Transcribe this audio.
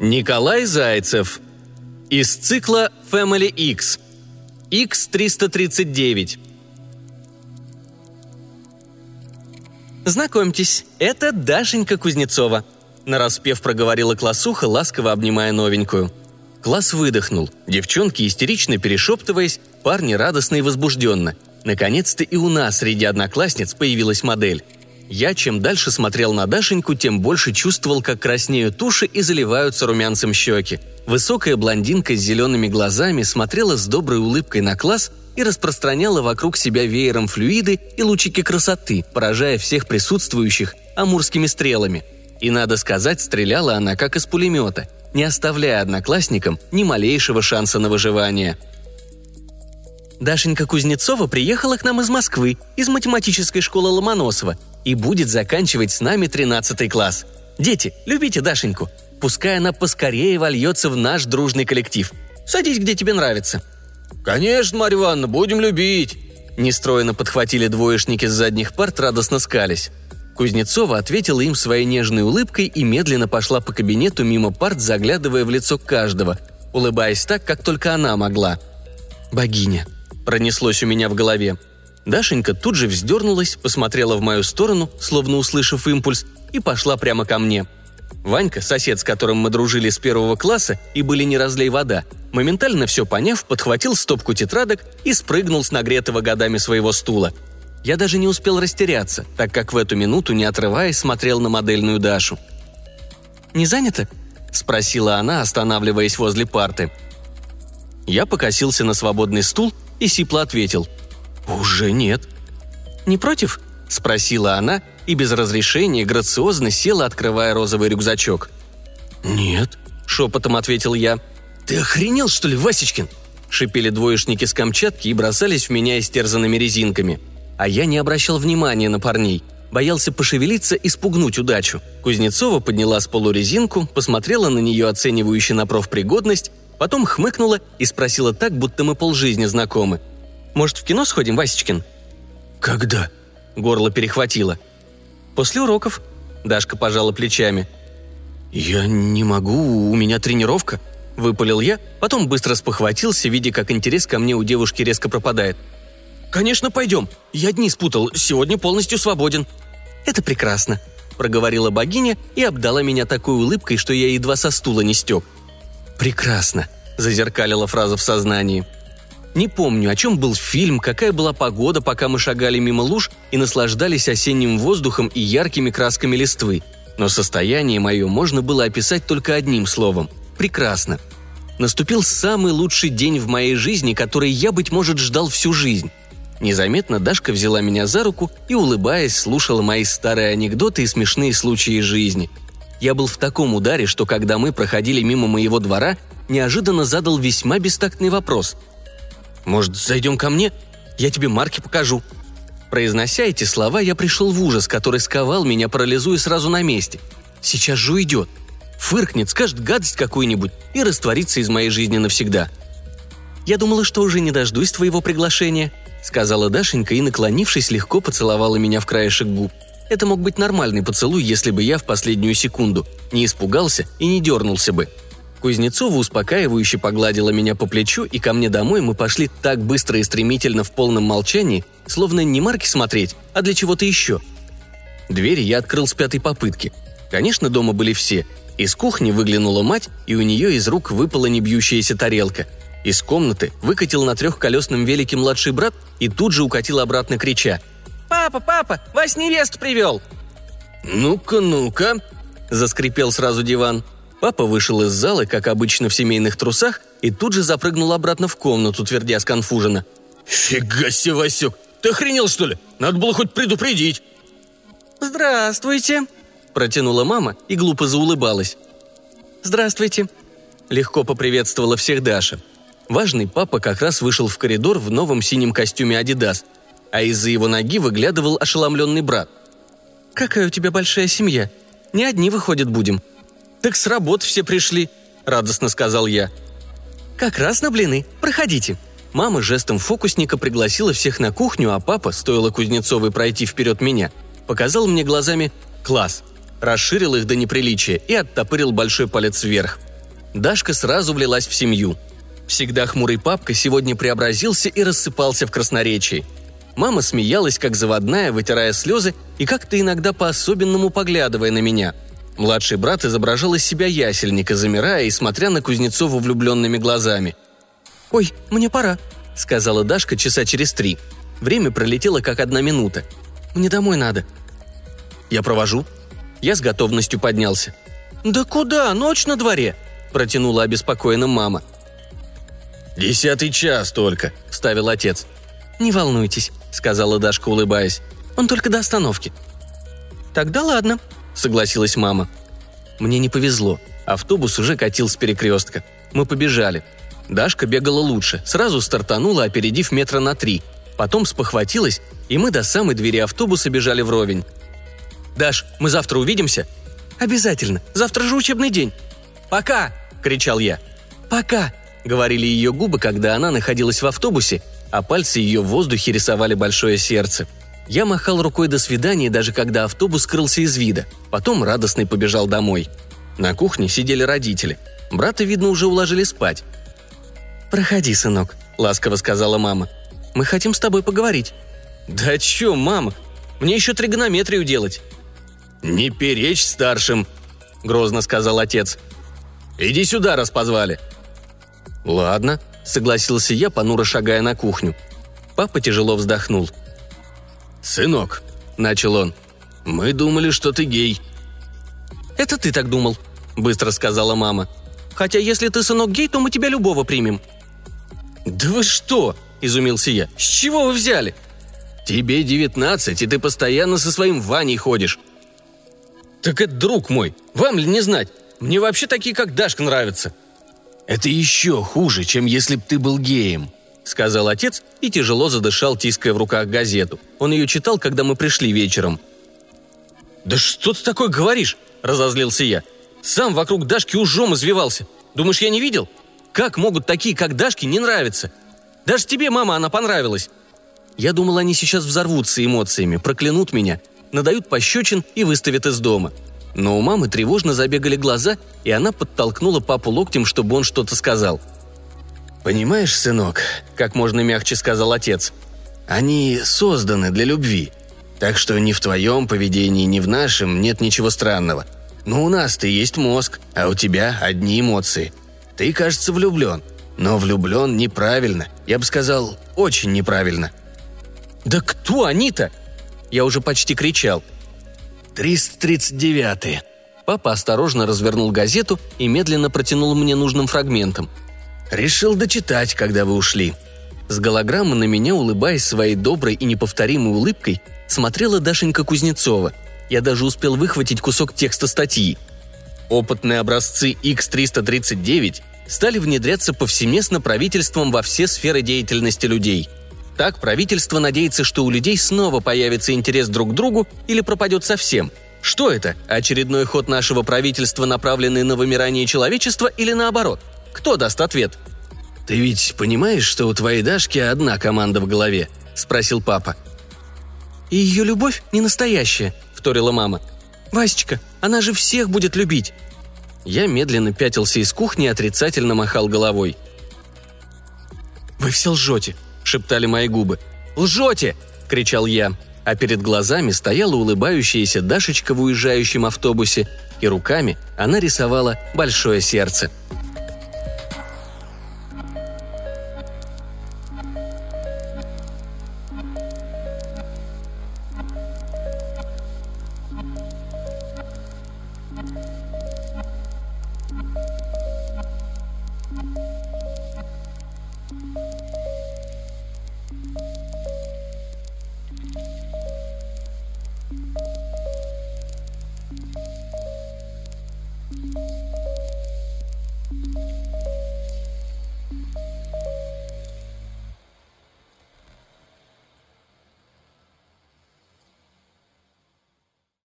Николай Зайцев. Из цикла Family X X-339. Знакомьтесь, это Дашенька Кузнецова, нараспев проговорила классуха, ласково обнимая новенькую. Класс выдохнул. Девчонки, истерично перешептываясь, парни радостно и возбужденно. Наконец-то и у нас среди одноклассниц появилась модель. Я чем дальше смотрел на Дашеньку, тем больше чувствовал, как краснеют уши и заливаются румянцем щеки. Высокая блондинка с зелеными глазами смотрела с доброй улыбкой на класс и распространяла вокруг себя веером флюиды и лучики красоты, поражая всех присутствующих амурскими стрелами. И, надо сказать, стреляла она как из пулемета, не оставляя одноклассникам ни малейшего шанса на выживание. Дашенька Кузнецова приехала к нам из Москвы, из математической школы Ломоносова, и будет заканчивать с нами 13 класс. Дети, любите Дашеньку. Пускай она поскорее вольется в наш дружный коллектив. Садись, где тебе нравится». «Конечно, Марья Ивановна, будем любить!» Нестройно подхватили двоечники с задних парт, радостно скались. Кузнецова ответила им своей нежной улыбкой и медленно пошла по кабинету мимо парт, заглядывая в лицо каждого, улыбаясь так, как только она могла. «Богиня!» – пронеслось у меня в голове. Дашенька тут же вздернулась, посмотрела в мою сторону, словно услышав импульс, и пошла прямо ко мне. Ванька, сосед, с которым мы дружили с первого класса и были не разлей вода, моментально все поняв, подхватил стопку тетрадок и спрыгнул с нагретого годами своего стула. Я даже не успел растеряться, так как в эту минуту, не отрываясь, смотрел на модельную Дашу. «Не занято?» – спросила она, останавливаясь возле парты. Я покосился на свободный стул и сипло ответил: «Уже нет». «Не против?» – спросила она и без разрешения грациозно села, открывая розовый рюкзачок. «Нет», – шепотом ответил я. «Ты охренел, что ли, Васечкин?» – шипели двоечники с Камчатки и бросались в меня истерзанными резинками. А я не обращал внимания на парней, боялся пошевелиться и спугнуть удачу. Кузнецова подняла с полу резинку, посмотрела на нее, оценивающе на профпригодность, потом хмыкнула и спросила так, будто мы полжизни знакомы: «Может, в кино сходим, Васечкин?» «Когда?» – горло перехватило. «После уроков», – Дашка пожала плечами. «Я не могу, у меня тренировка», – выпалил я, потом быстро спохватился, видя, как интерес ко мне у девушки резко пропадает. «Конечно, пойдем. Я дни спутал, сегодня полностью свободен». «Это прекрасно», – проговорила богиня и обдала меня такой улыбкой, что я едва со стула не стек. «Прекрасно», – зазеркалила фраза в сознании. Не помню, о чем был фильм, какая была погода, пока мы шагали мимо луж и наслаждались осенним воздухом и яркими красками листвы. Но состояние мое можно было описать только одним словом – прекрасно. Наступил самый лучший день в моей жизни, который я, быть может, ждал всю жизнь. Незаметно Дашка взяла меня за руку и, улыбаясь, слушала мои старые анекдоты и смешные случаи жизни. Я был в таком ударе, что когда мы проходили мимо моего двора, неожиданно задал весьма бестактный вопрос – «Может, зайдем ко мне? Я тебе марки покажу». Произнося эти слова, я пришел в ужас, который сковал меня, парализуя сразу на месте. Сейчас же уйдет. Фыркнет, скажет гадость какую-нибудь и растворится из моей жизни навсегда. «Я думала, что уже не дождусь твоего приглашения», — сказала Дашенька и, наклонившись, легко поцеловала меня в краешек губ. Это мог быть нормальный поцелуй, если бы я в последнюю секунду не испугался и не дернулся бы. Кузнецова успокаивающе погладила меня по плечу, и ко мне домой мы пошли так быстро и стремительно в полном молчании, словно не марки смотреть, а для чего-то еще. Дверь я открыл с пятой попытки. Конечно, дома были все. Из кухни выглянула мать, и у нее из рук выпала небьющаяся тарелка. Из комнаты выкатил на трехколесном велике младший брат и тут же укатил обратно, крича: «Папа, папа, Вась невесту привел!» «Ну-ка, ну-ка!» – заскрипел сразу диван. Папа вышел из зала, как обычно, в семейных трусах, и тут же запрыгнул обратно в комнату, твердя сконфуженно: «Фига себе, Васек! Ты охренел, что ли? Надо было хоть предупредить!» «Здравствуйте!» – протянула мама и глупо заулыбалась. «Здравствуйте!» – легко поприветствовала всех Даша. Важный папа как раз вышел в коридор в новом синем костюме «Адидас», а из-за его ноги выглядывал ошеломленный брат. «Какая у тебя большая семья! Не одни выходят будем!» «Так с работы все пришли», – радостно сказал я. «Как раз на блины. Проходите». Мама жестом фокусника пригласила всех на кухню, а папа, стоило Кузнецовой пройти вперед меня, показал мне глазами «класс». расширил их до неприличия и оттопырил большой палец вверх. Дашка сразу влилась в семью. Всегда хмурый папка сегодня преобразился и рассыпался в красноречии. Мама смеялась, как заводная, вытирая слезы и как-то иногда по-особенному поглядывая на меня. Младший брат изображал из себя ясельника, замирая и смотря на Кузнецову влюбленными глазами. «Ой, мне пора», — сказала Дашка часа через 3. Время пролетело, как 1 минута. «Мне домой надо». «Я провожу». Я с готовностью поднялся. «Да куда? Ночь на дворе», — протянула обеспокоенно мама. 10 час только», — вставил отец. «Не волнуйтесь», — сказала Дашка, улыбаясь. «Он только до остановки». «Тогда ладно», — согласилась мама. Мне не повезло. Автобус уже катил с перекрестка. Мы побежали. Дашка бегала лучше, сразу стартанула, опередив метра на 3. Потом спохватилась, и мы до самой двери автобуса бежали вровень. «Даш, мы завтра увидимся?» «Обязательно. Завтра же учебный день». «Пока!» – кричал я. «Пока!» – говорили ее губы, когда она находилась в автобусе, а пальцы ее в воздухе рисовали большое сердце. Я махал рукой «до свидания», даже когда автобус скрылся из вида. Потом радостный побежал домой. На кухне сидели родители. Брата, видно, уже уложили спать. «Проходи, сынок», – ласково сказала мама. «Мы хотим с тобой поговорить». «Да чё, мама? Мне еще тригонометрию делать». «Не перечь старшим», – грозно сказал отец. «Иди сюда, раз позвали». «Ладно», – согласился я, понуро шагая на кухню. Папа тяжело вздохнул. «Сынок», – начал он, – «мы думали, что ты гей». «Это ты так думал», – быстро сказала мама. «Хотя если ты, сынок, гей, то мы тебя любого примем». «Да вы что?» – изумился я. «С чего вы взяли?» «Тебе 19, и ты постоянно со своим Ваней ходишь». «Так это друг мой. Вам ли не знать? Мне вообще такие, как Дашка, нравятся». «Это еще хуже, чем если б ты был геем», – сказал отец и тяжело задышал, тиская в руках газету. Он ее читал, когда мы пришли вечером. «Да что ты такое говоришь?» – разозлился я. «Сам вокруг Дашки ужом извивался. Думаешь, я не видел? Как могут такие, как Дашки, не нравиться? Даже тебе, мама, она понравилась». Я думал, они сейчас взорвутся эмоциями, проклянут меня, надают пощечин и выставят из дома. Но у мамы тревожно забегали глаза, и она подтолкнула папу локтем, чтобы он что-то сказал. «Понимаешь, сынок», – как можно мягче сказал отец, – «они созданы для любви. Так что ни в твоем поведении, ни в нашем нет ничего странного. Но у нас-то есть мозг, а у тебя одни эмоции. Ты, кажется, влюблен. Но влюблен неправильно. Я бы сказал, очень неправильно». «Да кто они-то?» Я уже почти кричал. 339-е. Папа осторожно развернул газету и медленно протянул мне нужным фрагментом. «Решил дочитать, когда вы ушли». С голограммы на меня, улыбаясь своей доброй и неповторимой улыбкой, смотрела Дашенька Кузнецова. Я даже успел выхватить кусок текста статьи. Опытные образцы X-339 стали внедряться повсеместно правительством во все сферы деятельности людей. Так правительство надеется, что у людей снова появится интерес друг к другу или пропадет совсем. Что это? Очередной ход нашего правительства, направленный на вымирание человечества, или наоборот? Кто даст ответ? «Ты ведь понимаешь, что у твоей Дашки одна команда в голове?» – спросил папа. «И ее любовь не настоящая», – вторила мама. «Васечка, она же всех будет любить!» Я медленно пятился из кухни и отрицательно махал головой. «Вы все лжете!» – шептали мои губы. «Лжете!» – кричал я, а перед глазами стояла улыбающаяся Дашечка в уезжающем автобусе, и руками она рисовала большое сердце.